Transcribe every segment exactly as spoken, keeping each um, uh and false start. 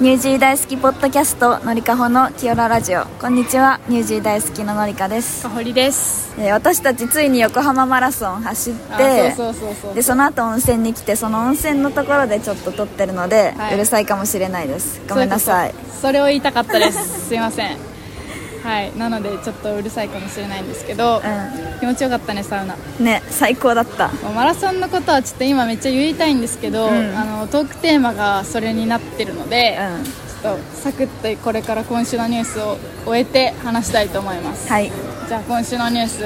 ニュージー大好きポッドキャストのりかほのきよらラジオ。こんにちは、ニュージー大好きののりかです。かほりです。えー、私たちついに横浜マラソン走って、でその後温泉に来て、その温泉のところでちょっと撮ってるので、はい、うるさいかもしれないです。ごめんなさい。 そ, それを言いたかったですすいません、はい、なのでちょっとうるさいかもしれないんですけど、うん、気持ちよかったね、サウナね、最高だった。マラソンのことはちょっと今めっちゃ言いたいんですけど、うん、あのトークテーマがそれになってるので、うん、ちょっとサクッとこれから今週のニュースを終えて話したいと思います。はい、じゃあ今週のニュース、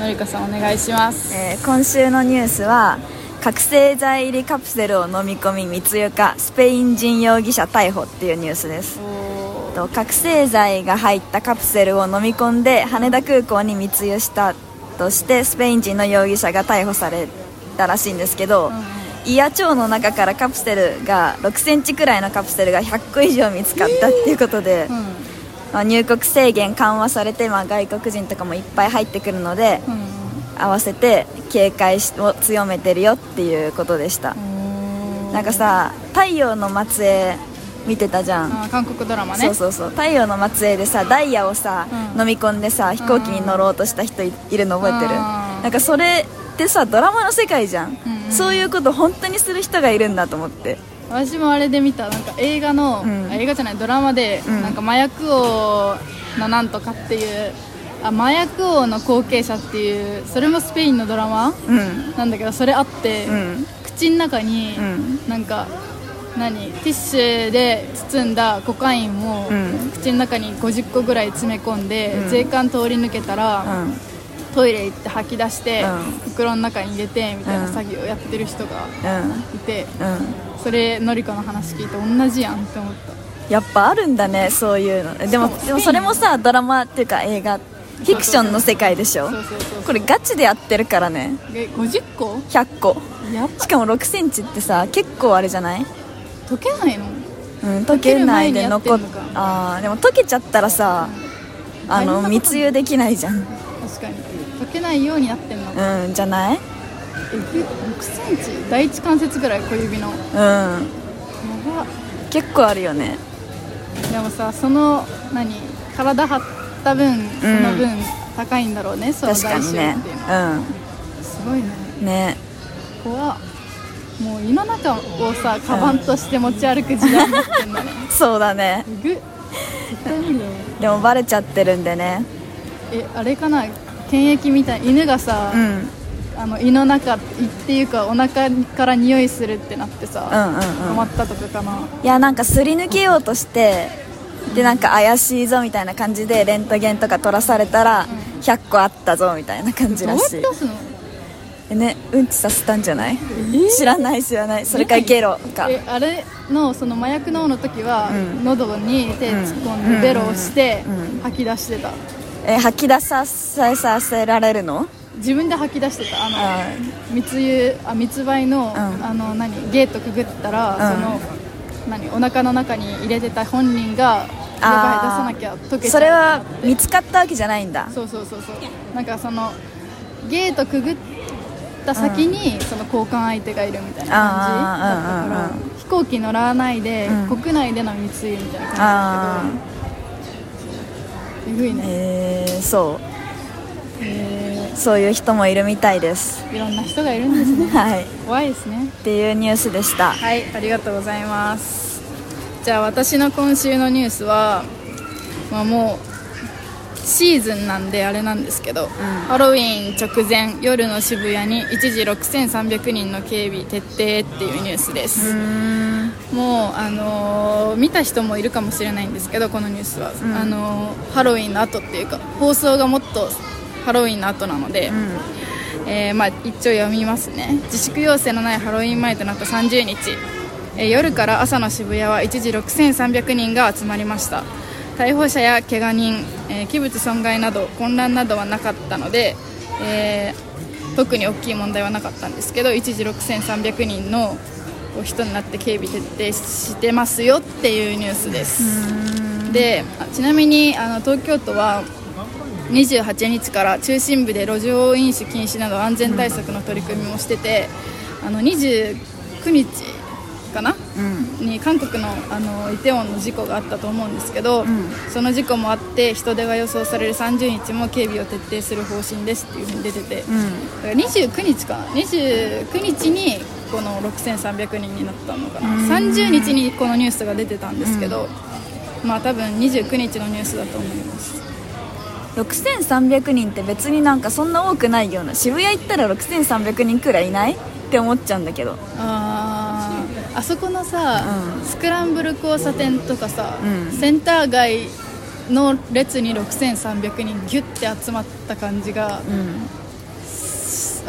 のりかさんお願いします。えー、今週のニュースは、覚醒剤入りカプセルを飲み込み密輸化、スペイン人容疑者逮捕っていうニュースです。覚醒剤が入ったカプセルを飲み込んで羽田空港に密輸したとしてスペイン人の容疑者が逮捕されたらしいんですけど、胃や腸の中からカプセルがろくセンチくらいのカプセルがひゃっこ以上見つかったっていうことで、えーうんまあ、入国制限緩和されて、まあ、外国人とかもいっぱい入ってくるので、うん、合わせて警戒を強めてるよっていうことでした。なんかさ、太陽の末裔見てたじゃん。あ、韓国ドラマね。そうそうそう、太陽の末裔でさ、ダイヤをさ、うん、飲み込んでさ、飛行機に乗ろうとした人 い, いるの覚えてる？なんかそれってさ、ドラマの世界じゃん、うんうん、そういうこと本当にする人がいるんだと思って。私もあれで見た、なんか映画の、うん、映画じゃない、ドラマで、うん、なんか麻薬王のなんとかっていう、あ、麻薬王の後継者っていう、それもスペインのドラマ、うん、なんだけど、それあって、うん、口の中に、うん、なんか何ティッシュで包んだコカインを、うん、口の中にごじゅっこぐらい詰め込んで、うん、税関通り抜けたら、うん、トイレ行って吐き出して、うん、袋の中に入れてみたいな作業をやってる人がいて、うんうん、それのりかの話聞いて同じやんって思った。やっぱあるんだね、そういうの。でも、でもそれもさ、ドラマっていうか映画フィクションの世界でしょ。そうそうそうそう、これガチでやってるからね。ごじゅっこひゃっこ、やっしかもろくセンチってさ、結構あれじゃない？溶けないの、うん、溶けないで残っ、あー、でも溶けちゃったらさ、うん、あの密輸できないじゃん。確かに溶けないようになってんのか、うん、じゃない？え、ろくセンチ、第一関節ぐらい、小指の。うん、やば、結構あるよね。でもさ、その何体張った分、その分、うん、高いんだろうね、その代償っていうの。確かにね、うん、すごいね。ね、怖っ。もう胃の中をさ、カバンとして持ち歩く時代になってんだねそうだね。ぐっ、でもバレちゃってるんでね。え、あれかな、検疫みたいな、犬がさ、うん、あの胃の中、胃っていうかお腹から匂いするってなってさ、うんうんうん、止まったとかかな。いや、なんかすり抜けようとして、うん、でなんか怪しいぞみたいな感じでレントゲンとか取らされたら、うん、ひゃっこあったぞみたいな感じらしい。どうやって出すのね、うんちさせたんじゃない？知らない知らない。それかゲロか。え、あれのその麻薬脳の時は、うん、喉に手突っ込んでベロをして、うん、吐き出してた。え、吐き出させさせられるの？自分で吐き出してた。あのあ密輸あ密売の、うん、あの何ゲートくぐったら、うん、その何お腹の中に入れてた本人が。あ、出さなきゃ溶けちゃう。それは見つかったわけじゃないんだ。そうそうそうそう。なんかそのゲートくぐっ先に、うん、その交換相手がいるみたいな感じだったから、飛行機乗らないで、うん、国内での密輸みたいな感じだったけど、えぐいね。えー、そう、えー、そういう人もいるみたいです。いろんな人がいるんですね、はい、怖いですねっていうニュースでした。はい、ありがとうございます。じゃあ私の今週のニュースは、まあ、もうシーズンなんであれなんですけど、うん、ハロウィーン直前、夜の渋谷に一時ろくせんさんびゃくにんの警備徹底っていうニュースです。うーん、もう、あのー、見た人もいるかもしれないんですけど、このニュースは、うん、あのー、ハロウィーンの後っていうか、放送がもっとハロウィーンの後なので、うん、えー、まあ、一応読みますね。自粛要請のないハロウィーン前となったさんじゅうにち、えー、夜から朝の渋谷は一時ろくせんさんびゃくにんが集まりました。逮捕者や怪我人、えー、器物損害など混乱などはなかったので、えー、特に大きい問題はなかったんですけど、一時ろくせんさんびゃくにんの人になって警備徹底してますよっていうニュースです。で、ちなみにあの東京都はにじゅうはちにちから中心部で路上飲酒禁止など安全対策の取り組みもしてて、あのにじゅうくにちかな、に韓国 の, あのイテウォンの事故があったと思うんですけど、うん、その事故もあって人出が予想されるさんじゅうにちも警備を徹底する方針ですっていうふうに出てて、うん、だからにじゅうくにちかな、にじゅうくにちにこのろくせんさんびゃくにんになったのかな、うん、さんじゅうにちにこのニュースが出てたんですけど、うん、まあ多分にじゅうくにちのニュースだと思います。ろくせんさんびゃくにんって別になんかそんな多くないような、渋谷行ったらろくせんさんびゃくにんくらいいないって思っちゃうんだけど、あー、あそこのさ、うん、スクランブル交差点とかさ、うん、センター街の列にろくせんさんびゃくにんギュッて集まった感じが、うん、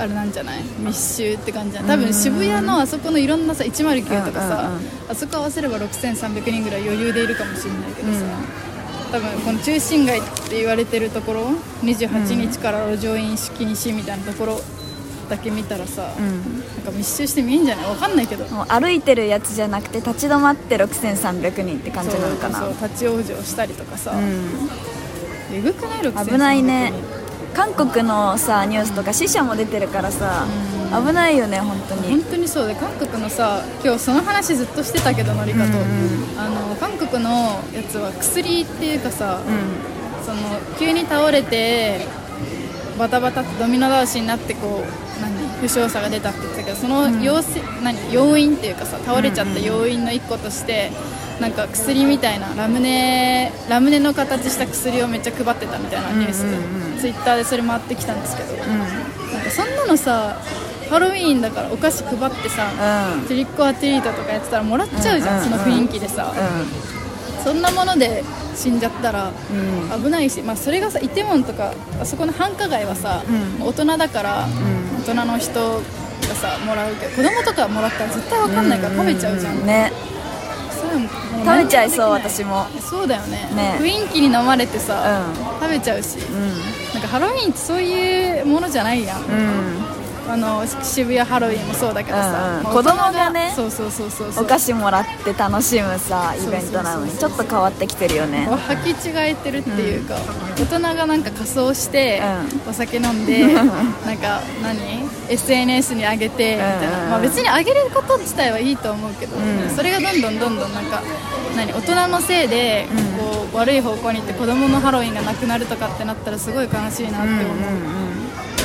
あれなんじゃない、密集って感じじゃない、多分渋谷のあそこのいろんなさいちまるきゅうとかさ、うんうんうん、あそこ合わせればろくせんさんびゃくにんぐらい余裕でいるかもしれないけどさ、うん、多分この中心街って言われてるところ、にじゅうはちにちから路上飲酒禁止みたいなところだけ見たらさ、うん、なんか密集して見えんじゃない、わかんないけど、もう歩いてるやつじゃなくて立ち止まってろくせんさんびゃくにんって感じなのかな。そうそう、立ち往生したりとかさ、うん、えぐくない？ろくせんさんびゃくにん、危ないね。韓国のさニュースとか死者も出てるからさ、うん、危ないよね本当に。本当にそうで、韓国のさ、今日その話ずっとしてたけどノリカと、うん、あの韓国のやつは薬っていうかさ、うん、その急に倒れてバタバタとドミノ倒しになってこう何負傷者が出たって言ってたけど、その 要,、うん、何要因っていうかさ、倒れちゃった要因の一個として、うんうん、なんか薬みたいなラムネラムネの形した薬をめっちゃ配ってたみたいなニュース、うんうんうん、ツイッターでそれ回ってきたんですけど、うん、なんかそんなのさハロウィーンだからお菓子配ってさ、うん、トリックオアトリートとかやってたらもらっちゃうじゃん、うんうんうん、その雰囲気でさ、うん、そんなもので死んじゃったら危ないし、うん、まあ、それがさイテウォンとかあそこの繁華街はさ、うん、大人だから、うん、大人の人がさもらうけど、子供とかもらったら絶対わかんないから食べちゃうじゃん、うんうんうん、ね、そうもう食べちゃいそう。私もそうだよ ね, ね雰囲気に飲まれてさ、うん、食べちゃうし、うん、なんかハロウィーンってそういうものじゃないやん、うん、あの渋谷ハロウィーンもそうだけどさ、うんうん、子供がね、そうそうそうそうそう、お菓子もらって楽しむさイベントなのにちょっと変わってきてるよね。履き違えてるっていうか、うん、大人がなんか仮装して、うん、お酒飲んでなんか何 エスエヌエス に上げてみたいな、うんうん、まあ、別に上げること自体はいいと思うけど、うん、それがどんどんどんどんなんか何大人のせいでこう、うん、悪い方向に行って子供のハロウィンがなくなるとかってなったらすごい悲しいなって思う、うんうんうん、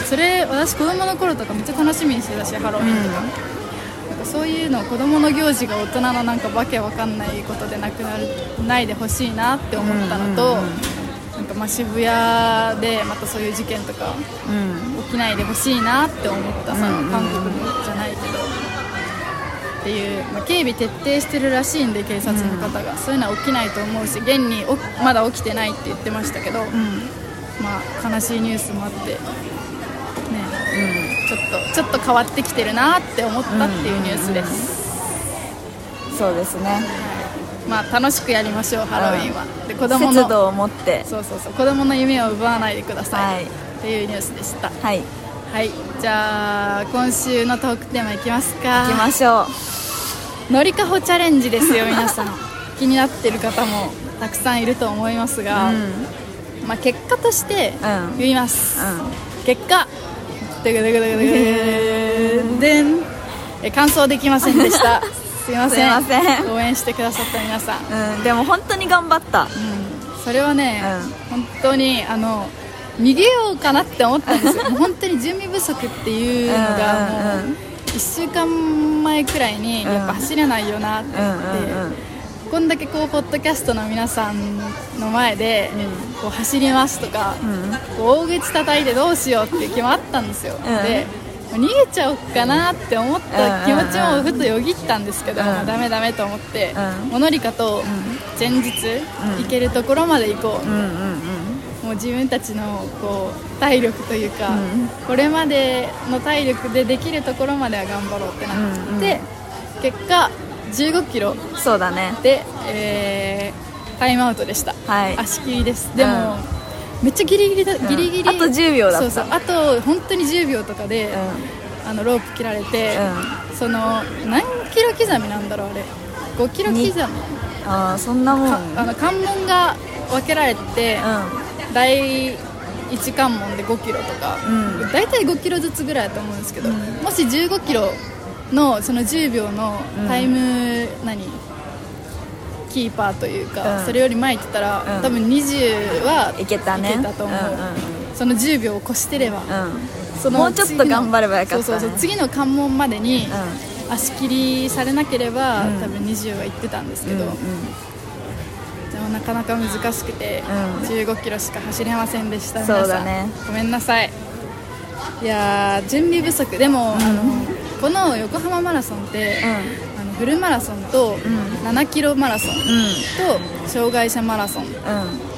それ私子供の頃とかめっちゃ楽しみにしてたしハロウィンとか、うん、なんかそういうの子供の行事が大人のなんかわけわかんないことでなくなるないでほしいなって思ったのと、うんうんうん、なんかまあ渋谷でまたそういう事件とか起きないでほしいなって思ったさ、うん、韓国じゃないけどっていう、まあ、警備徹底してるらしいんで警察の方が、うん、そういうのは起きないと思うし、現にまだ起きてないって言ってましたけど、うん、まあ悲しいニュースもあって。うん、ちょっとちょっと変わってきてるなって思ったっていうニュースです、うんうん、そうですね、まあ、楽しくやりましょうハロウィーンは、うん、で子供の節度を持って、そうそうそう、子供の夢を奪わないでください、はい、っていうニュースでした。はい、はい、じゃあ今週のトークテーマいきますか。いきましょう。のりかほチャレンジですよ皆さん気になってる方もたくさんいると思いますが、うん、まあ、結果として言います、うんうん、結果でんえ完走できませんでしたすいませ ん, ません応援してくださった皆さん、うん、でも本当に頑張った、うん、それはね、うん、本当にあの逃げようかなって思ったんですよ本当に準備不足っていうのが、うんうんうん、もういっしゅうかんまえくらいにやっぱ走れないよなって思って、うんうんうんうん、こんだけこうポッドキャストの皆さんの前で、うん、こう走りますとか、うん、こう大口叩いてどうしようっていう気もあったんですよ、うん、で逃げちゃおうかなって思った気持ちもふとよぎったんですけど、うん、ダメダメと思って、うん、もうのりかと前日、うん、行けるところまで行こう、うんうんうん、もう自分たちのこう体力というか、うん、これまでの体力でできるところまでは頑張ろうってなって、うんうん、結果じゅうごキロそうだねで、えー、タイムアウトでした、はい、足切りです。でも、うん、めっちゃギリギリだ、うん、ギリギリあとじゅうびょうだった。そうそう、あと本当にじゅうびょうとかで、うん、あのロープ切られて、うん、その何キロ刻みなんだろうあれごキロ刻み、ああそんなもん、あの関門が分けられて、うん、だいいち関門でごキロとか、うん、だいたいごキロずつぐらいだと思うんですけど、うん、もしじゅうごキロのそのじゅうびょうのタイム、うん、何キーパーというか、うん、それより前行ってたら、うん、多分にじゅうはいけたね、いけたと思う、うんうん、そのじゅうびょうを越してれば、うん、そのもうちょっと頑張ればよかった、ね、そうそうそう、次の関門までに足切りされなければ、うん、多分にじゅうは行ってたんですけど、うんうん、でもなかなか難しくて、うん、じゅうごキロしか走れませんでした。皆さんそうだね、ごめんなさい。いや準備不足でも、うん、あのこの横浜マラソンって、うん、フルマラソンとななキロマラソンと障害者マラソン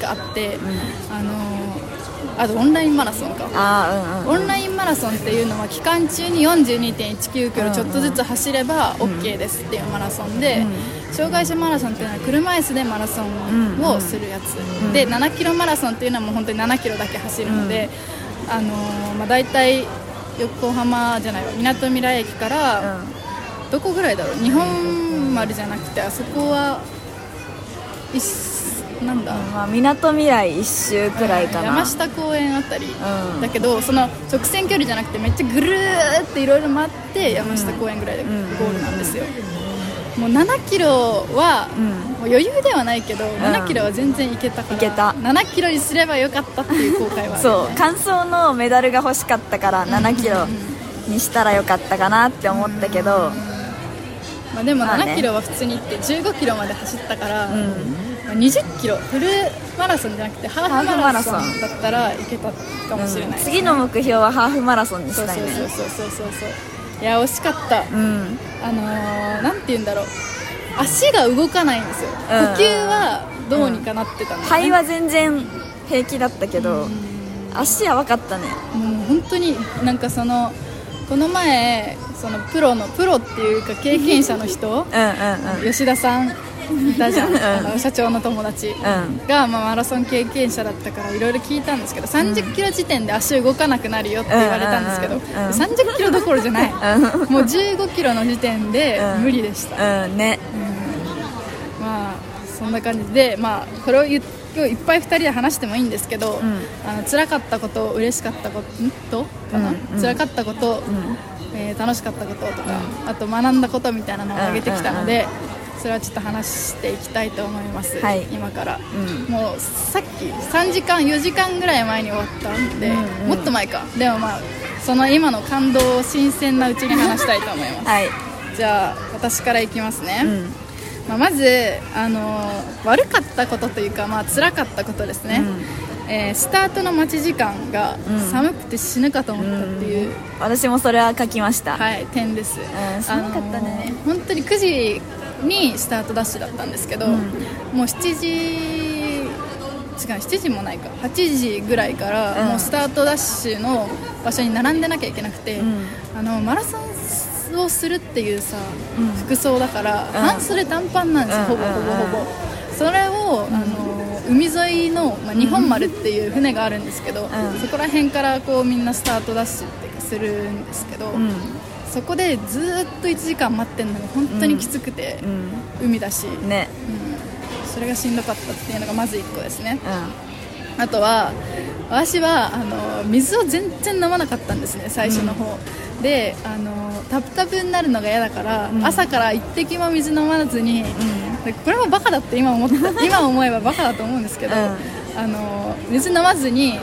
があって、うんうん、あのあとオンラインマラソンか、あ、うんうん、オンラインマラソンっていうのは期間中に よんじゅうにてんいちきゅうキロちょっとずつ走れば OK ですっていうマラソンで、うん、障害者マラソンっていうのは車椅子でマラソンをするやつ、うんうん、でななキロマラソンっていうのはもう本当にななキロだけ走るので、うん、あのまあ、大体横浜じゃないわ、みなとみらい駅から、うん、どこぐらいだろう、日本丸じゃなくて、あそこはなんだ、まあ、港未来一周くらいかな、うん、山下公園あたり、うん、だけどその直線距離じゃなくてめっちゃぐるーっていろいろ回って山下公園ぐらいでゴールなんですよ、うんうんうん、もうななキロは、うん、もう余裕ではないけどななキロは全然いけたから、うん、いけた、ななキロにすればよかったっていう後悔はある、ね、そう、完走のメダルが欲しかったからななキロにしたらよかったかなって思ったけど、うんうんうん、まあ、でもななキロは普通に行ってじゅうごキロまで走ったから、うん、にじゅっキロフルマラソンじゃなくてハーフマラソンだったらいけたかもしれない、ね、うん、次の目標はハーフマラソンにしたいね。そうそうそうそうそう、いや惜しかった、うん、あのー、なんて言うんだろう、足が動かないんですよ、うん、呼吸はどうにかなってたの、ね、うん、肺は全然平気だったけど、うん、足は分かったね、もう本当になんかそのこの前そのプロのプロっていうか経験者の人うんうん、うん、吉田さんだじゃん、あの社長の友達が、まあマラソン経験者だったからいろいろ聞いたんですけど、さんじゅっキロ時点で足動かなくなるよって言われたんですけど、さんじゅっキロどころじゃない、もうじゅうごキロの時点で無理でした、うんうん、ね、うん、まあそんな感じで、まあこれを言って今日いっぱいふたりで話してもいいんですけど、うん、あの辛かったこと、嬉しかったことかな、うんうん、辛かったこと、うん、えー、楽しかったこととか、うん、あと学んだことみたいなのを挙げてきたので、うんうん、それはちょっと話していきたいと思います、はい、今から、うん、もうさっきさんじかん、よじかんぐらい前に終わったんで、うんうん、もっと前か、でもまあその今の感動を新鮮なうちに話したいと思います、はい、じゃあ私からいきますね、うん、まあ、まず、あのー、悪かったことというか、まあ、辛かったことですね、うん、えー、スタートの待ち時間が寒くて死ぬかと思ったっていう、うんうん、私もそれは書きました、はい、点です、うん、寒かったね、あのー、本当にくじにスタートダッシュだったんですけど、うん、もうしちじ違うしちじもないかはちじぐらいから、うん、もうスタートダッシュの場所に並んでなきゃいけなくて、うん、あのマラソンをするっていうさ、うん、服装だから、うん、半袖短パンなんですよ、うん、ほぼほぼほぼ、うん、それを、うん、あの海沿いの、まあ、日本丸っていう船があるんですけど、うん、そこら辺からこうみんなスタートダッシュってするんですけど、うん、そこでずっといちじかん待ってるのが本当にきつくて、うん、海だし、ね、うん、それがしんどかったっていうのがまずいっこですね、うん、あとは私はあの水を全然飲まなかったんですね、最初の方、うん、であのタプタプになるのが嫌だから、うん、朝から一滴も水飲まずに、うん、でこれはバカだって今思った今思えばバカだと思うんですけど、うん、あの水飲まずに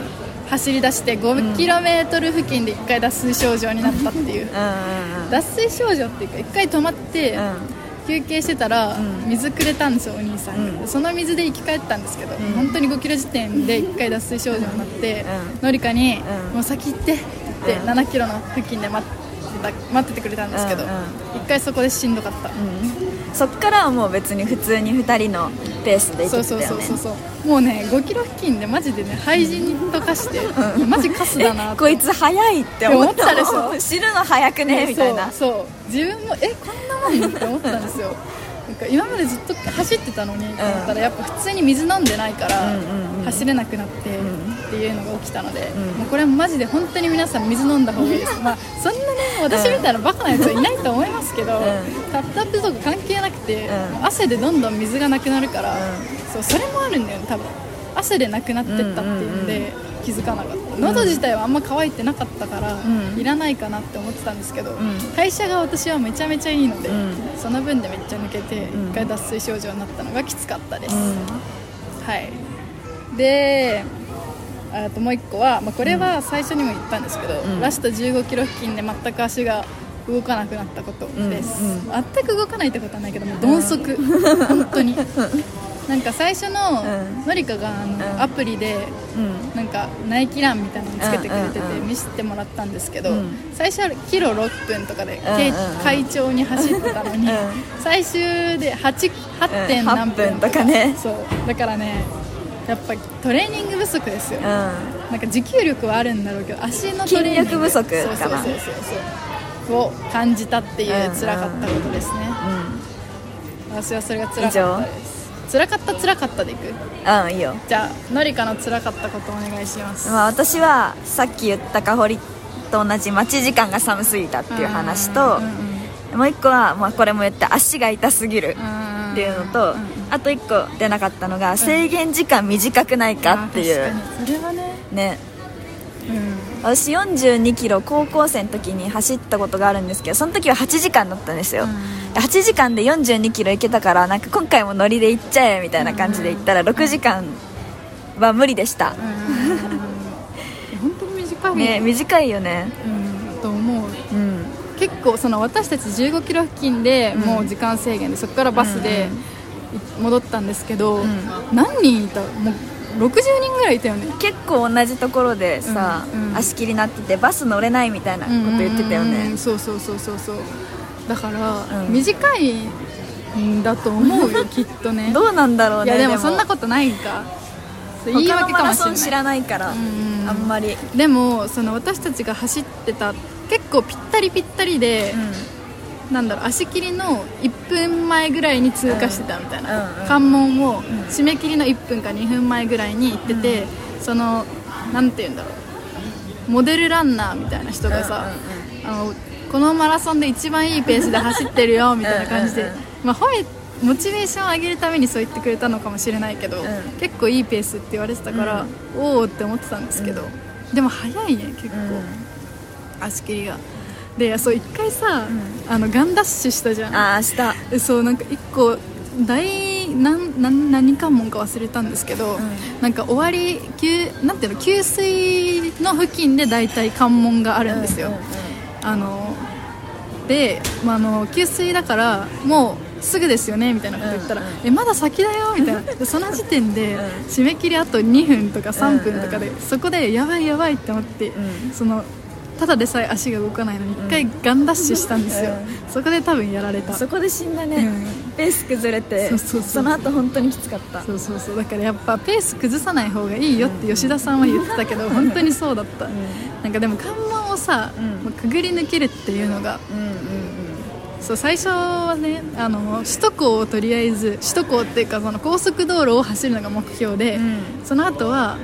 走り出して ごキロメートル 付近でいっかい脱水症状になったっていう、うん、脱水症状っていうかいっかい止まって、うん、休憩してたら水くれたんですよ、お兄さん、うん、その水で生き返ったんですけど、うん、本当にごキロ時点でいっかい脱水症状になって、うん、のりかに、うん、もう先行ってって言って、うん、ななキロの付近で待って待っててくれたんですけど、うんうん、いっかいそこでしんどかった、うん、そっからはもう別に普通にふたりのペースでいけてたよね。そうそうそうそう、もうねごキロ付近でマジでね廃人と化して、うん、マジカスだなこいつ早いって思ったでしょ、知るの早くねみたいな、そうそう、自分もえこんなもんって思ったんですよなんか今までずっと走ってたのに、うん、って思ったらやっぱ普通に水飲んでないから、うんうんうん、走れなくなって、うん、っていうのが起きたので、うん、もうこれはマジで本当に皆さん水飲んだ方がいいです、まあ、そんなね私みたいなバカなやつはいないと思いますけど、うん、タップタップとか関係なくて、うん、汗でどんどん水がなくなるから、うん、そう、それもあるんだよね、多分汗でなくなってったっていうので、うんうんうん、気づかなかった、うん、喉自体はあんま乾いてなかったから、うん、いらないかなって思ってたんですけど、うん、代謝が私はめちゃめちゃいいので、うん、その分でめっちゃ抜けて一回脱水症状になったのがきつかったです、うん、はい。であともう一個は、まあ、これは最初にも言ったんですけど、うん、ラストじゅうごキロ付近で全く足が動かなくなったことです、うんうん、全く動かないってことはないけどもう鈍足、うん、本当になんか最初ののりかがあの、うん、アプリでなんかナイキランみたいなのつけてくれてて見せてもらったんですけど、うん、最初はキロろっぷんとかで快調に走ってたのに、うん、最終で はちてん 何分とかね、そうだからねやっぱトレーニング不足ですよ、うん、なんか持久力はあるんだろうけど足のトレーニング筋力不足かな、そうそうそうそうを感じたっていう辛かったことですね、うんうん、私はそれが辛かったです。辛かった辛かったでいく？うん、いいよ。じゃあのりかの辛かったことお願いします、まあ、私はさっき言ったかほりと同じ待ち時間が寒すぎたっていう話と、もう一個は、まあ、これも言った足が痛すぎるっていうのと、あと一個出なかったのが制限時間短くないかっていう、うん、確かにそれはね、ね、うん、私よんじゅうにキロ高校生の時に走ったことがあるんですけど、その時ははちじかんだったんですよ、うん、はちじかんでよんじゅうにキロ行けたから、なんか今回もノリで行っちゃえみたいな感じで行ったらろくじかんは無理でした、うん、本当に短いね、短いよね、うん、と思う、うん、結構その私たちじゅうごキロ付近でもう時間制限で、そこからバスで戻ったんですけど、うん、何人いた？もうろくじゅうにんぐらいいたよね。結構同じところでさ、うんうん、足切りになっててバス乗れないみたいなこと言ってたよね、うんうん、そうそうそうそうそう、だから、うん、短いんだと思うよきっとねどうなんだろうね。いやでもそんなことないか、言い訳かもしれない。他のマラソン知らないから、うんうん、あんまり。でもその私たちが走ってた結構ぴったりぴったりで、うん、なんだろう、足切りのいっぷんまえぐらいに通過してたみたいな、うんうん、関門を締め切りのいっぷんかにふんまえぐらいに行ってて、うん、そのなんていうんだろう、モデルランナーみたいな人がさ、うんうんうん、あのこのマラソンで一番いいペースで走ってるよみたいな感じでうんうん、うん、まあ、褒めモチベーションを上げるためにそう言ってくれたのかもしれないけど、うん、結構いいペースって言われてたから、うん、おおって思ってたんですけど、うん、でも早いね結構、うん、足切りが。でそう一回さ、うん、あのガンダッシュしたじゃん。ああした。そうなんか一個大なんなん何関門か忘れたんですけど、うん、なんか終わり給なんていうの給水の付近で大体関門があるんですよ、うんうんうん、あので、まあ、あの給水だからもうすぐですよねみたいなこと言ったら、うんうん、えまだ先だよみたいなその時点で締め切りあとにふんとかさんぷんとかで、うんうん、そこでやばいやばいって思って、うん、そのただでさえ足が動かないのにいっかいガンダッシュしたんですよ、うん、そこで多分やられた。そこで死んだね、うん、ペース崩れて、そうそうそう、その後本当にきつかった。そうそうそう、だからやっぱペース崩さない方がいいよって吉田さんは言ってたけど、うん、本当にそうだった、うん、なんかでも関門をさ、うん、くぐり抜けるっていうのが、うんうんうん、そう最初はね、あの首都高をとりあえず首都高っていうかその高速道路を走るのが目標で、うん、その後は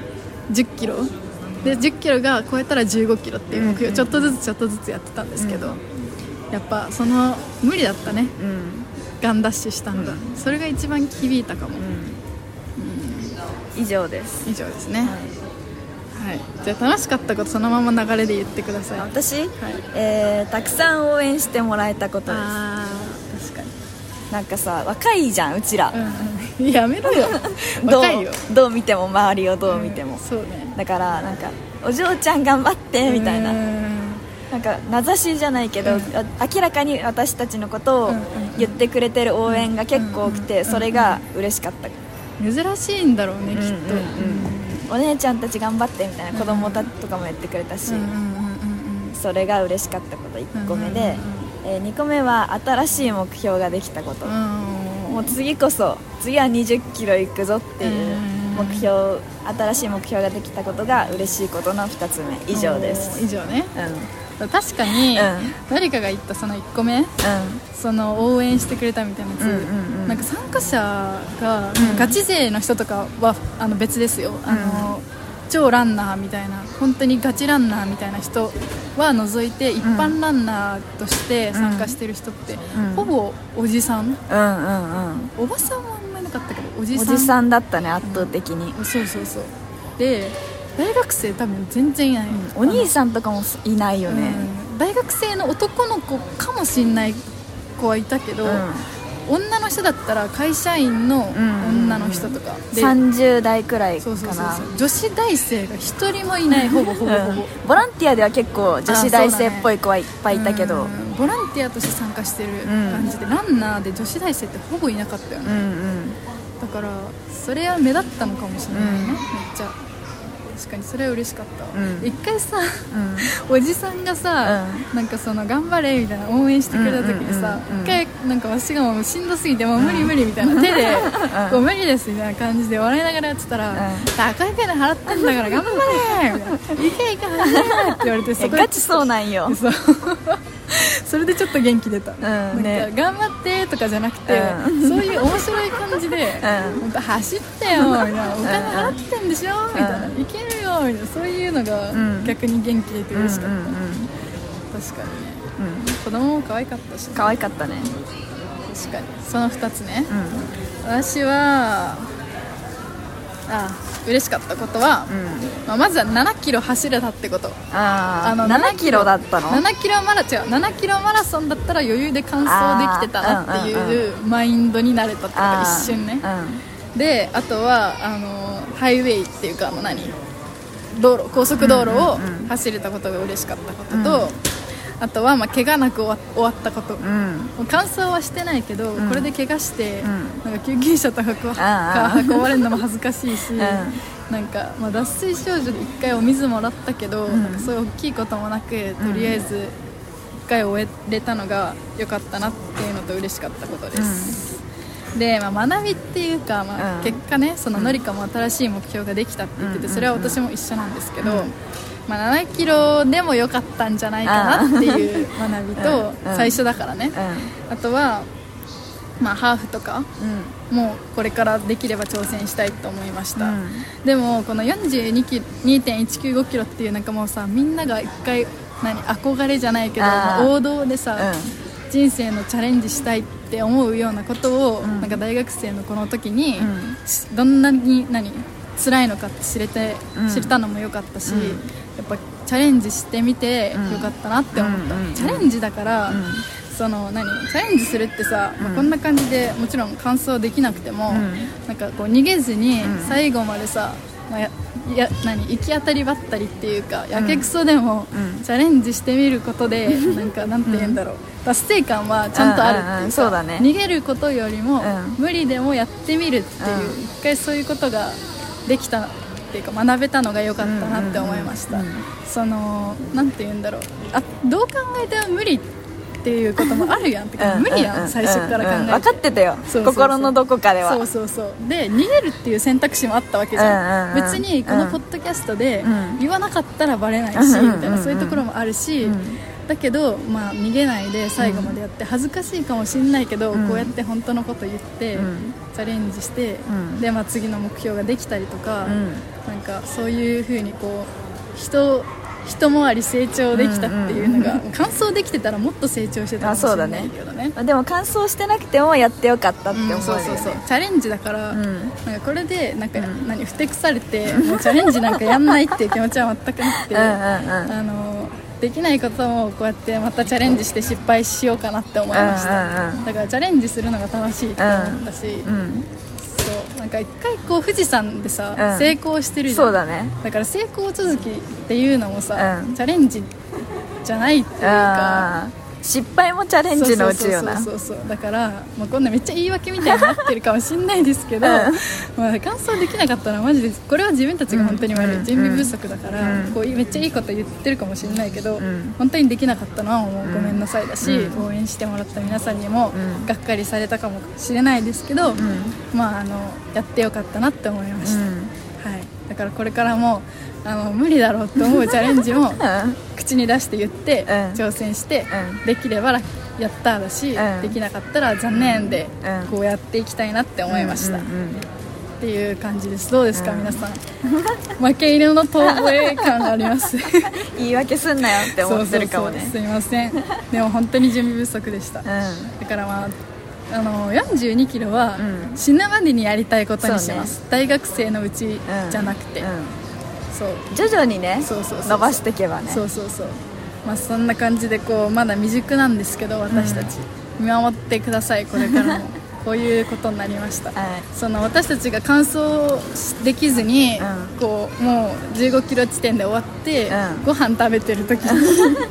じゅっキロでじゅっキロが超えたらじゅうごキロっていう目標、うんうん、ちょっとずつちょっとずつやってたんですけど、うん、やっぱその無理だったね、うん、ガンダッシュしたんだ、うん、それが一番響いたかも、うんうん、以上です。以上ですね、はいはい、じゃあ楽しかったことそのまま流れで言ってください。私、はい、えー、たくさん応援してもらえたことです。あ確かになんかさ若いじゃんうちら、うん、やめろよ若いよどう、どう見ても周りをどう見ても、うんそうね、だからなんかお嬢ちゃん頑張ってみたいな、なんか名指しじゃないけど、うん、明らかに私たちのことを言ってくれてる応援が結構多くて、それが嬉しかった。珍しいんだろうねきっと、うんうんうん、お姉ちゃんたち頑張ってみたいな子供たちとかも言ってくれたし、それが嬉しかったこといっこめで、えにこめは新しい目標ができたこと。もう次こそ次はにじゅっキロ行くぞっていう目標、新しい目標ができたことが嬉しいことのふたつめ。以上です。以上ね、うん、確かに誰かが言ったそのいっこめ、うん、その応援してくれたみたいなやつ、うんうんうん、なんか参加者がガチ勢の人とかはあの別ですよ、うん、あの超ランナーみたいな本当にガチランナーみたいな人は除いて、一般ランナーとして参加してる人って、うん、ほぼおじさん、うんうんうん、おばさんはあんまりなかったけどおじさん、おじさんだったね圧倒的に、うん、そうそうそうで大学生多分全然いない、うん、お兄さんとかもいないよね、うん、大学生の男の子かもしんない子はいたけど、うん、女の人だったら会社員の女の人とか、うん、でさんじゅう代くらいかな。そうそうそうそう、女子大生が一人もいない、ほぼほぼほぼ、うん、ボランティアでは結構女子大生っぽい子はいっぱいいたけど、うん、ボランティアとして参加してる感じで、うん、ランナーで女子大生ってほぼいなかったよね、うんうん、だからそれは目立ったのかもしれないね、うん、めっちゃ確かにそれは嬉しかった、うん、一回さ、うん、おじさんがさ、うん、なんかその頑張れみたいな応援してくれた時にさ、うんうんうんうん、一回なんかわしがもうしんどすぎてもう無理無理みたいな、うん、手でこう無理ですみたいな感じで笑いながらやってたら、うん、高いペン払ってんだから頑張れみたいな、いけいけ始めって言われて、そこガチそうなんよそれでちょっと元気出た、うん、なんか頑張ってとかじゃなくて、うん、そういう面白い感じで、うん、本当走ってよみたいな、お金払ってんでしょ、うん、みたいな、いけるよみたいな、そういうのが逆に元気出て嬉しかった、うんうんうん、確かにね、うん、子供も可愛かったし、ね、可愛かったね、確かにそのふたつね、うん、私はああ嬉しかったことは、うん、まあ、まずはななキロ走れたってこと。ああのななキロだったの?ななキロマラ、違う、ななキロマラソンだったら余裕で完走できてたなっていう、うんうん、マインドになれたってこと、一瞬ね、うん、であとはあのハイウェイっていうか、あの何道路、高速道路を走れたことが嬉しかったことと、うんうんうん、あとはまあ怪我なく終わ、終わったこと、うん、完走はしてないけど、うん、これで怪我して、うん、なんか救急車とか運ばれるのも恥ずかしいし、うん、なんかまあ脱水症状でいっかいお水もらったけど、うん、なんかそういう大きいこともなく、とりあえずいっかい終えれたのが良かったなっていうのと嬉しかったことです、うん、で、まあ、学びっていうか、まあ、結果ね、そののりかも新しい目標ができたって言ってて、それは私も一緒なんですけど、うんうんうん、まあ、ななキロでも良かったんじゃないかなっていう学びと、最初だからね、あとは、まあ、ハーフとかもうこれからできれば挑戦したいと思いました、うん、でもこの よんじゅうにてんいちきゅうごキロっていう、なんかもうさ、みんなが一回何憧れじゃないけど、まあ、王道でさ、うん、人生のチャレンジしたいって思うようなことを、うん、なんか大学生のこの時に、うん、どんなに何辛いのかって知れて、うん、知れたのも良かったし、うん、やっぱチャレンジしてみて良かったなって思った、うん、チャレンジだから、うん、その何チャレンジするってさ、うん、まあ、こんな感じでもちろん完走できなくても、うん、なんかこう逃げずに最後までさ、うん、まあ、やや何行き当たりばったりっていうか、やけくそでもチャレンジしてみることで、うん、なんかなんて言うんだろう、うん、達成感はちゃんとあるっていうか、うんうん、そうだね、逃げることよりも、うん、無理でもやってみるっていう、うん、一回そういうことができたっていうか、学べたのが良かったなって思いました、うんうんうんうん、そのなんて言うんだろう、あ、どう考えても無理っていうこともあるやんってか、無理やん、うんうん、最初から考えて、うんうん、分かってたよ、そうそうそう、心のどこかでは、そうそうそう、で逃げるっていう選択肢もあったわけじゃん、うんうんうん、別にこのポッドキャストで言わなかったらバレないし、うんうん、みたいな、そういうところもあるし、うんうん、だけど、まあ、逃げないで最後までやって、恥ずかしいかもしれないけど、うん、こうやって本当のこと言って、うん、チャレンジして、うん、で、まあ、次の目標ができたりとか、うん、なんかそういうふうにこう人、人回り成長できたっていうのが、うんうん、完走できてたらもっと成長してたかもしれないけど ね, ねでも完走してなくてもやってよかったって思うよね、うん、そうそうそう、チャレンジだから、うん、なんかこれでなんか、うん、何ふてくされてもうチャレンジなんかやんないっていう気持ちは全くなくて、うんうんうん、あのできないこともこうやってまたチャレンジして失敗しようかなって思いました、うんうんうん、だからチャレンジするのが楽しいと思ったし、うんうん、そう、なんか一回こう富士山でさ、うん、成功してるじゃん、そうだね、だから成功続きっていうのもさ、うん、チャレンジじゃないっていうか、失敗もチャレンジのうちよな、そうそうそうそう、だから、まあ、こんなめっちゃ言い訳みたいになってるかもしんないですけど、うん、まあ、完走できなかったらマジでこれは自分たちが本当に悪い、うん、準備不足だから、うん、こうめっちゃいいこと言ってるかもしんないけど、うん、本当にできなかったのはもうごめんなさいだし、うん、応援してもらった皆さんにもがっかりされたかもしれないですけど、うん、まあ、あのやってよかったなって思いました、うん、はい、だからこれからもあの無理だろうと思うチャレンジも口に出して言って、うん、挑戦して、うん、できればやっただし、うん、できなかったら残念で、うん、こうやっていきたいなって思いました、うんうんうん、っていう感じです。どうですか、うん、皆さん負け犬の遠吠え感あります言い訳すんなよって思ってるかもね。そうそうそう、すいません、でも本当に準備不足でした、うん、だからまああのよんじゅうにキロは死ぬまでにやりたいことにします、ね、大学生のうちじゃなくて、うんうん、そう徐々にねそうそうそうそう伸ばしていけばねそうそうそう、まあ、そんな感じでこうまだ未熟なんですけど私たち、うん、見守ってくださいこれからもこういうことになりました、はい、その私たちが完走できずに、うん、こうもうじゅうごキロ地点で終わって、うん、ご飯食べてる時に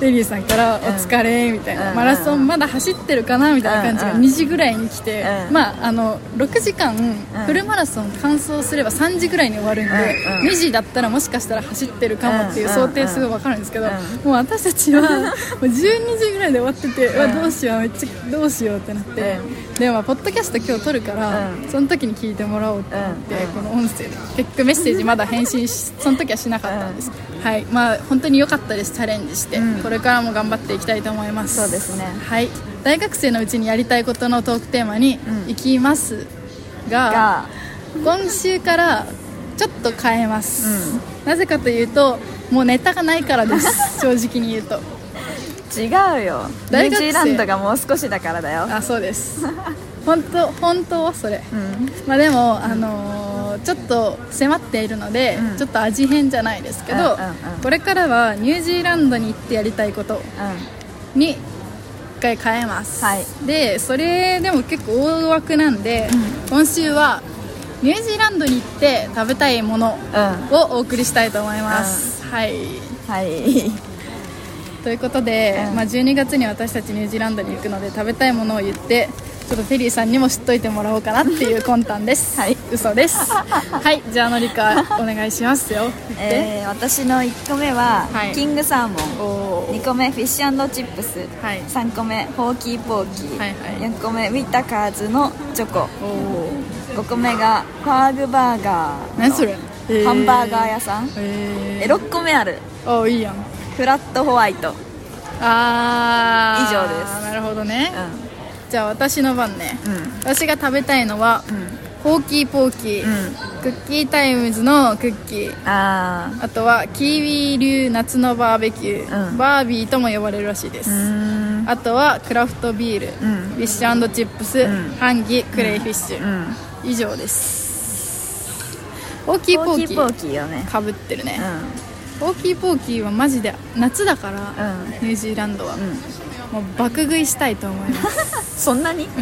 デリーさんからお疲れみたいな、うん、マラソンまだ走ってるかなみたいな感じがにじぐらいに来て、うん、まああのろくじかんフルマラソン完走すればさんじぐらいに終わるんで、うん、にじだったらもしかしたら走ってるかもっていう想定すごい分かるんですけど、うん、もう私たちはもうじゅうにじぐらいで終わってて、うん、どうしようめっちゃどうしようってなって、うん、でポッドキャスト今日撮るから、うん、その時に聞いてもらおうと思って、うんうん、この音声で結局メッセージまだ返信しその時はしなかったんです、うん、はい、まあ本当に良かったです。チャレンジして、うん、これからも頑張っていきたいと思います。そうですね、はい、大学生のうちにやりたいことのトークテーマに行きますが、うん、今週からちょっと変えます、うん、なぜかというともうネタがないからです正直に言うと違うよ、ニュージーランドがもう少しだからだよ。あ、そうです本当、本当はそれ、うん、まあでも、あのー、ちょっと迫っているので、うん、ちょっと味変じゃないですけど、うんうんうん、これからはニュージーランドに行ってやりたいことに一回変えます、はい、で、それでも結構大枠なんで、うん、今週はニュージーランドに行って食べたいものをお送りしたいと思います、うんうん、はい、はいということで、うんまあ、じゅうにがつに私たちニュージーランドに行くので食べたいものを言ってちょっとフェリーさんにも知っといてもらおうかなっていう魂胆ですはい、嘘ですはい、じゃあのりかお願いしますよえー、私のいっこめは、はい、キングサーモン、にこめフィッシュ&チップス、はい、さんこめホーキーポーキー、はいはい、よんこめウィタカーズのチョコ、おごこめがファーグバーガー、何それ、えー、ハンバーガー屋さん、えー、えろっこめある、おいいやん、フラットホワイト、あ以上です。なるほどね、うん、じゃあ私の番ね、うん、私が食べたいのは、うん、ホーキーポーキー、うん、クッキータイムズのクッキー、 あ, あとはキーウィー流夏のバーベキュー、うん、バービーとも呼ばれるらしいです。あとはクラフトビール、うん、フィッシュ&チップス、うん、ハンギ、クレイフィッシュ、うんうん、以上です。ホーキーポーキーかぶってるね、うん、ホーキーポーキーはマジで夏だから、うん、ニュージーランドは、うん、もう爆食いしたいと思いますそんなに、うん、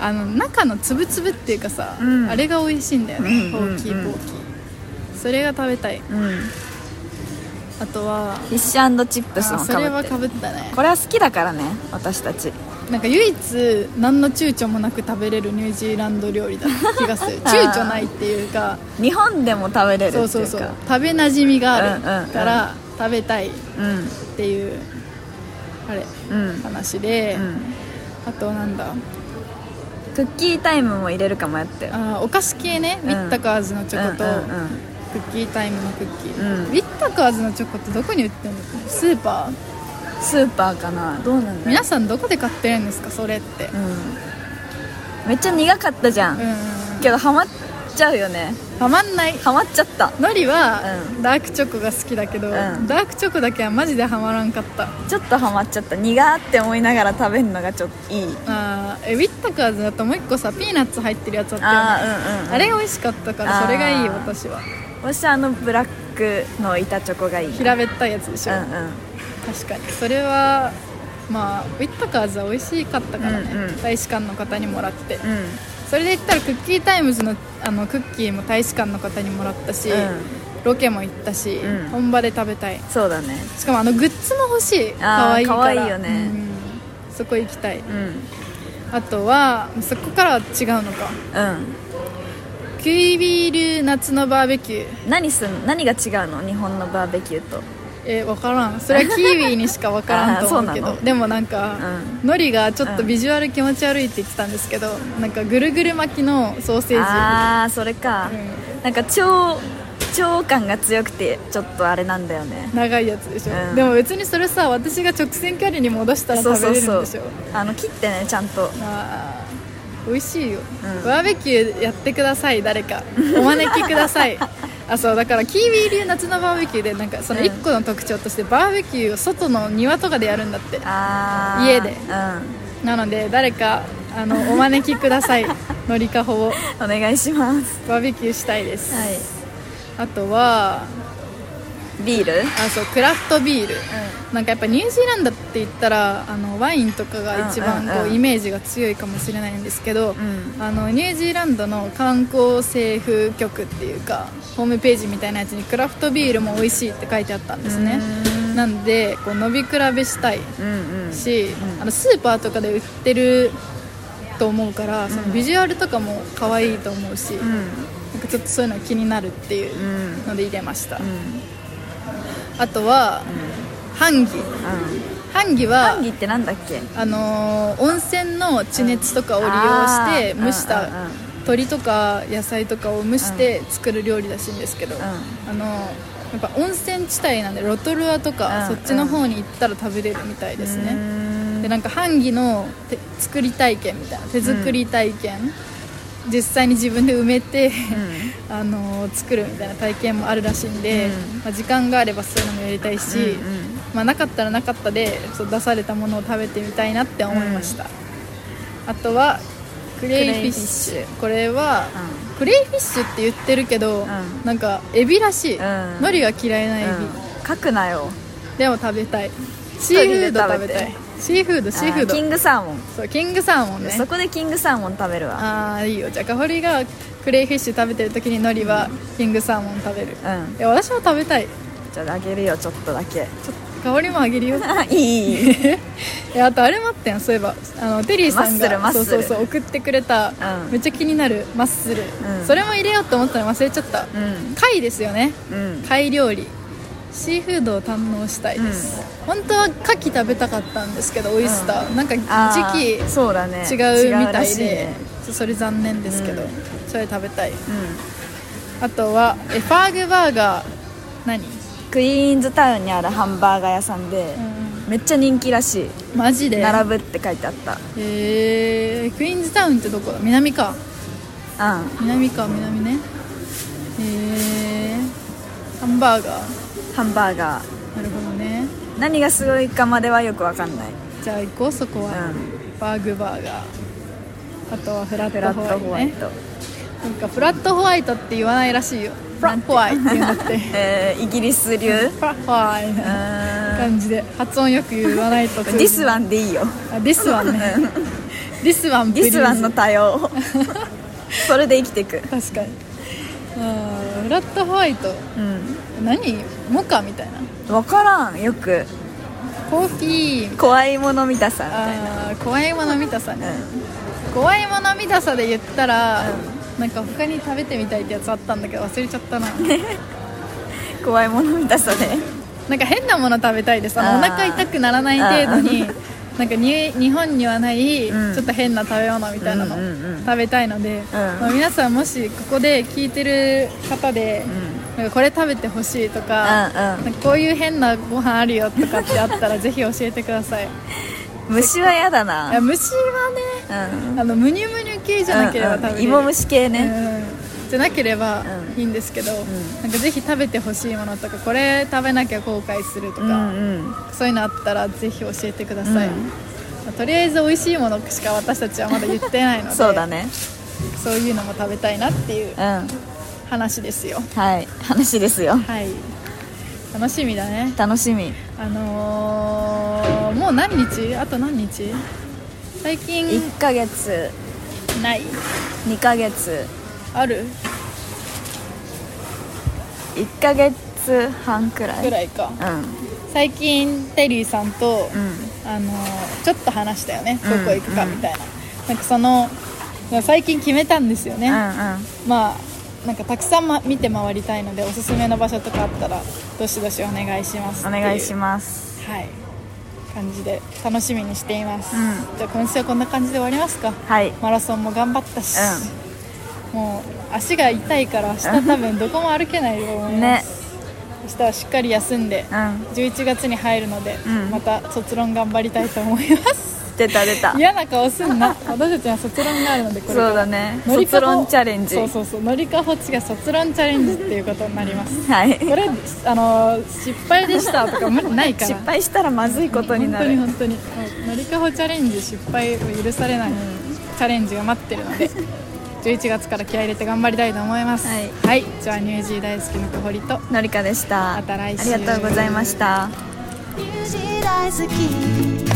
あの中のつぶつぶっていうかさ、うん、あれが美味しいんだよね、うん、ホーキーポーキー、うん、それが食べたい、うん、あとはフィッシュ&チップスもかぶってる。それはかぶったね。これは好きだからね私たち。なんか唯一何の躊躇もなく食べれるニュージーランド料理だった気がする躊躇ないっていうか日本でも食べれるっていうか、そうそうそう、食べなじみがあるから食べたいっていう、うん、あれ、うん、話で、うん、あとなんだクッキータイムも入れるかもやって、あお菓子系ね、うん、ウィッタカーズのチョコと、うんうんうん、クッキータイムのクッキー、うん、ウィッタカーズのチョコってどこに売ってるの、スーパースーパーかな、どうなんだ。皆さんどこで買ってるんですかそれって、うん、めっちゃ苦かったじゃん、うん、けどハマっちゃうよね。ハマんない、ハマっちゃった。のりは、うん、ダークチョコが好きだけど、うん、ダークチョコだけはマジでハマらんかった。ちょっとハマっちゃった、苦って思いながら食べるのがちょっといい。あえウィッタカーズだともう一個さピーナッツ入ってるやつあったよね、 あ,、うんうんうん、あれ美味しかったからそれがいいよ私は。私はあのブラックの板チョコがいい、平べったいやつでしょ、うんうん、確かにそれはまあウィッタカーズは美味しかったからね、うんうん、大使館の方にもらって、うん、それで言ったらクッキータイムズ の, あのクッキーも大使館の方にもらったし、うん、ロケも行ったし、うん、本場で食べたい。そうだね、しかもあのグッズも欲しい、可愛いから可愛いよね、うん、そこ行きたい、うん、あとはそこからは違うのか、うん、キュイビール夏のバーベキュー 何, すん何が違うの日本のバーベキューと。えー、分からん、それはキーウィにしか分からんと思うけどでもなんか、うん、のりがちょっとビジュアル気持ち悪いって言ってたんですけど、うん、なんかぐるぐる巻きのソーセージ、あーそれか、うん、なんか超超感が強くてちょっとあれなんだよね、長いやつでしょ、うん、でも別にそれさ私が直線距離に戻したら食べれるんでしょ。そうそうそう、あの切ってねちゃんと、あ美味しいよ、うん、バーベキューやってください誰かお招きくださいあそうだからキーウィー流夏のバーベキューでなんかそのいっこの特徴としてバーベキューを外の庭とかでやるんだって、あ家で、うん、なので誰かあのお招きくださいのりかほをお願いします。バーベキューしたいです、はい、あとはビール、あ、そう、クラフトビール、うん、なんかやっぱニュージーランドって言ったらあのワインとかが一番こう、うんうんうん、イメージが強いかもしれないんですけど、うん、あのニュージーランドの観光政府局っていうかホームページみたいなやつにクラフトビールも美味しいって書いてあったんですね。なんでこう飲み比べしたいし、うんうん、あのスーパーとかで売ってると思うから、うん、そのビジュアルとかも可愛いと思うし、うん、なんかちょっとそういうの気になるっていうので入れました、うんうん。あとは、うん、ハンギ、うん、ハンギはハンギってなんだっけ、あのー、温泉の地熱とかを利用して、うん、蒸した、うんうんうん、鶏とか野菜とかを蒸して作る料理らしいんですけど、うん、あのーやっぱ温泉地帯なんでロトルアとか、うん、そっちの方に行ったら食べれるみたいですね、うん、でなんかハンギの手作り体験みたいな手作り体験、うん、実際に自分で埋めて、うん、あの作るみたいな体験もあるらしいんで、うんまあ、時間があればそういうのもやりたいし、うんうんまあ、なかったらなかったでそう出されたものを食べてみたいなって思いました、うん、あとはクレイフィッシュ、これは、うん、クレイフィッシュって言ってるけど、うん、なんかエビらしい、うん、海苔が嫌いなエビ、うん、書くなよ。でも食べたい、シーフード食べたい、シーフードシーフードキングサーモン、そうキングサーモンね、そこでキングサーモン食べるわ。あーいいよ、じゃあかほりがクレイフィッシュ食べてる時に海苔はキングサーモン食べる、うん、いや私も食べたい、じゃああげるよ、ちょっとだけ、ちょっと香りもあげるよいいいいあとあれ待ってん、そういえばあのテリーさんがそうそうそう送ってくれた、うん、めっちゃ気になるマッスル、うん、それも入れようと思ったの忘れちゃった、うん、貝ですよね、うん、貝料理、シーフードを堪能したいです、うん、本当は牡蠣食べたかったんですけどオイスター、うん、なんか時期そうだ、ね、違うみたいで、ね、それ残念ですけど、うん、それ食べたい、うん、あとはエファーグバーガー、何クイーンズタウンにあるハンバーガー屋さんで、うん、めっちゃ人気らしい、マジで並ぶって書いてあった。へえー、クイーンズタウンってどこだ、南か、うん南か、南ね。へえー、ハンバーガーハンバーガー、なるほどね、何がすごいかまではよくわかんない。じゃあ行こう、そこは、うん、バーグバーガー、あとはフラットホワイト、ね、なんかフラットホワイトって言わないらしいよ、フラッホワイって言うんだってえイギリス流フラッホワイな感じで発音よく言わないとThis oneでいいよ、あ This one ねThis one please This one の多様それで生きていく。確かにあフラットホワイト、うん、何モカみたいな、分からん、よくコーヒー怖いもの見たさみたいな、あ怖いもの見たさね、うん、怖いもの見たさで言ったら、うんなんか他に食べてみたいってやつあったんだけど忘れちゃったな怖いもの見たさでなんか変なもの食べたいです。あのお腹痛くならない程度になんかに日本にはないちょっと変な食べ物みたいなの食べたいので、うんまあ、皆さんもしここで聞いてる方で、うん、なんかこれ食べてほしいとか、うん、なんかこういう変なご飯あるよとかってあったらぜひ教えてください虫は嫌だな、いや虫はね、うん、あのムニュムニュ系じゃなければ食べれる、芋虫系ね、うん、じゃなければいいんですけど、うん、なんかぜひ食べてほしいものとかこれ食べなきゃ後悔するとか、うんうん、そういうのあったらぜひ教えてください、うんまあ、とりあえず美味しいものしか私たちはまだ言ってないのでそうだね、そういうのも食べたいなっていう話ですよ、うん、はい話ですよ、はい楽しみだね、楽しみ、あのー、もう何日、あと何日、最近いっかげつない、にかげつある、いっかげつはんくらいくらいか、うん、最近テリーさんと、うんあのー、ちょっと話したよね、どこ行くかみたいな、うん、なんかその最近決めたんですよね、うんうん、まあなんかたくさん、ま、見て回りたいのでおすすめの場所とかあったらどしどしお願いしますお願いしますはい感じで楽しみにしています、うん、じゃあ今週はこんな感じで終わりますか、はい、マラソンも頑張ったし、うん、もう足が痛いから明日多分どこも歩けないと思います、ね、明日はしっかり休んで、うん、じゅういちがつに入るので、うん、また卒論頑張りたいと思います出た出た嫌な顔すんな私たちは卒論があるのでこれそうだね、卒論チャレンジ、そうそうそう、のりかほちが卒論チャレンジっていうことになりますはいこれあの失敗でしたとか無理ないから失敗したらまずいことになる、本当に本当にのりかほチャレンジ失敗を許されない、うん、チャレンジが待ってるのでじゅういちがつから気合い入れて頑張りたいと思います。はい、はい、じゃあニュージー大好きのくほりとのりかでした。また来週ありがとうございました。ニュージー大好き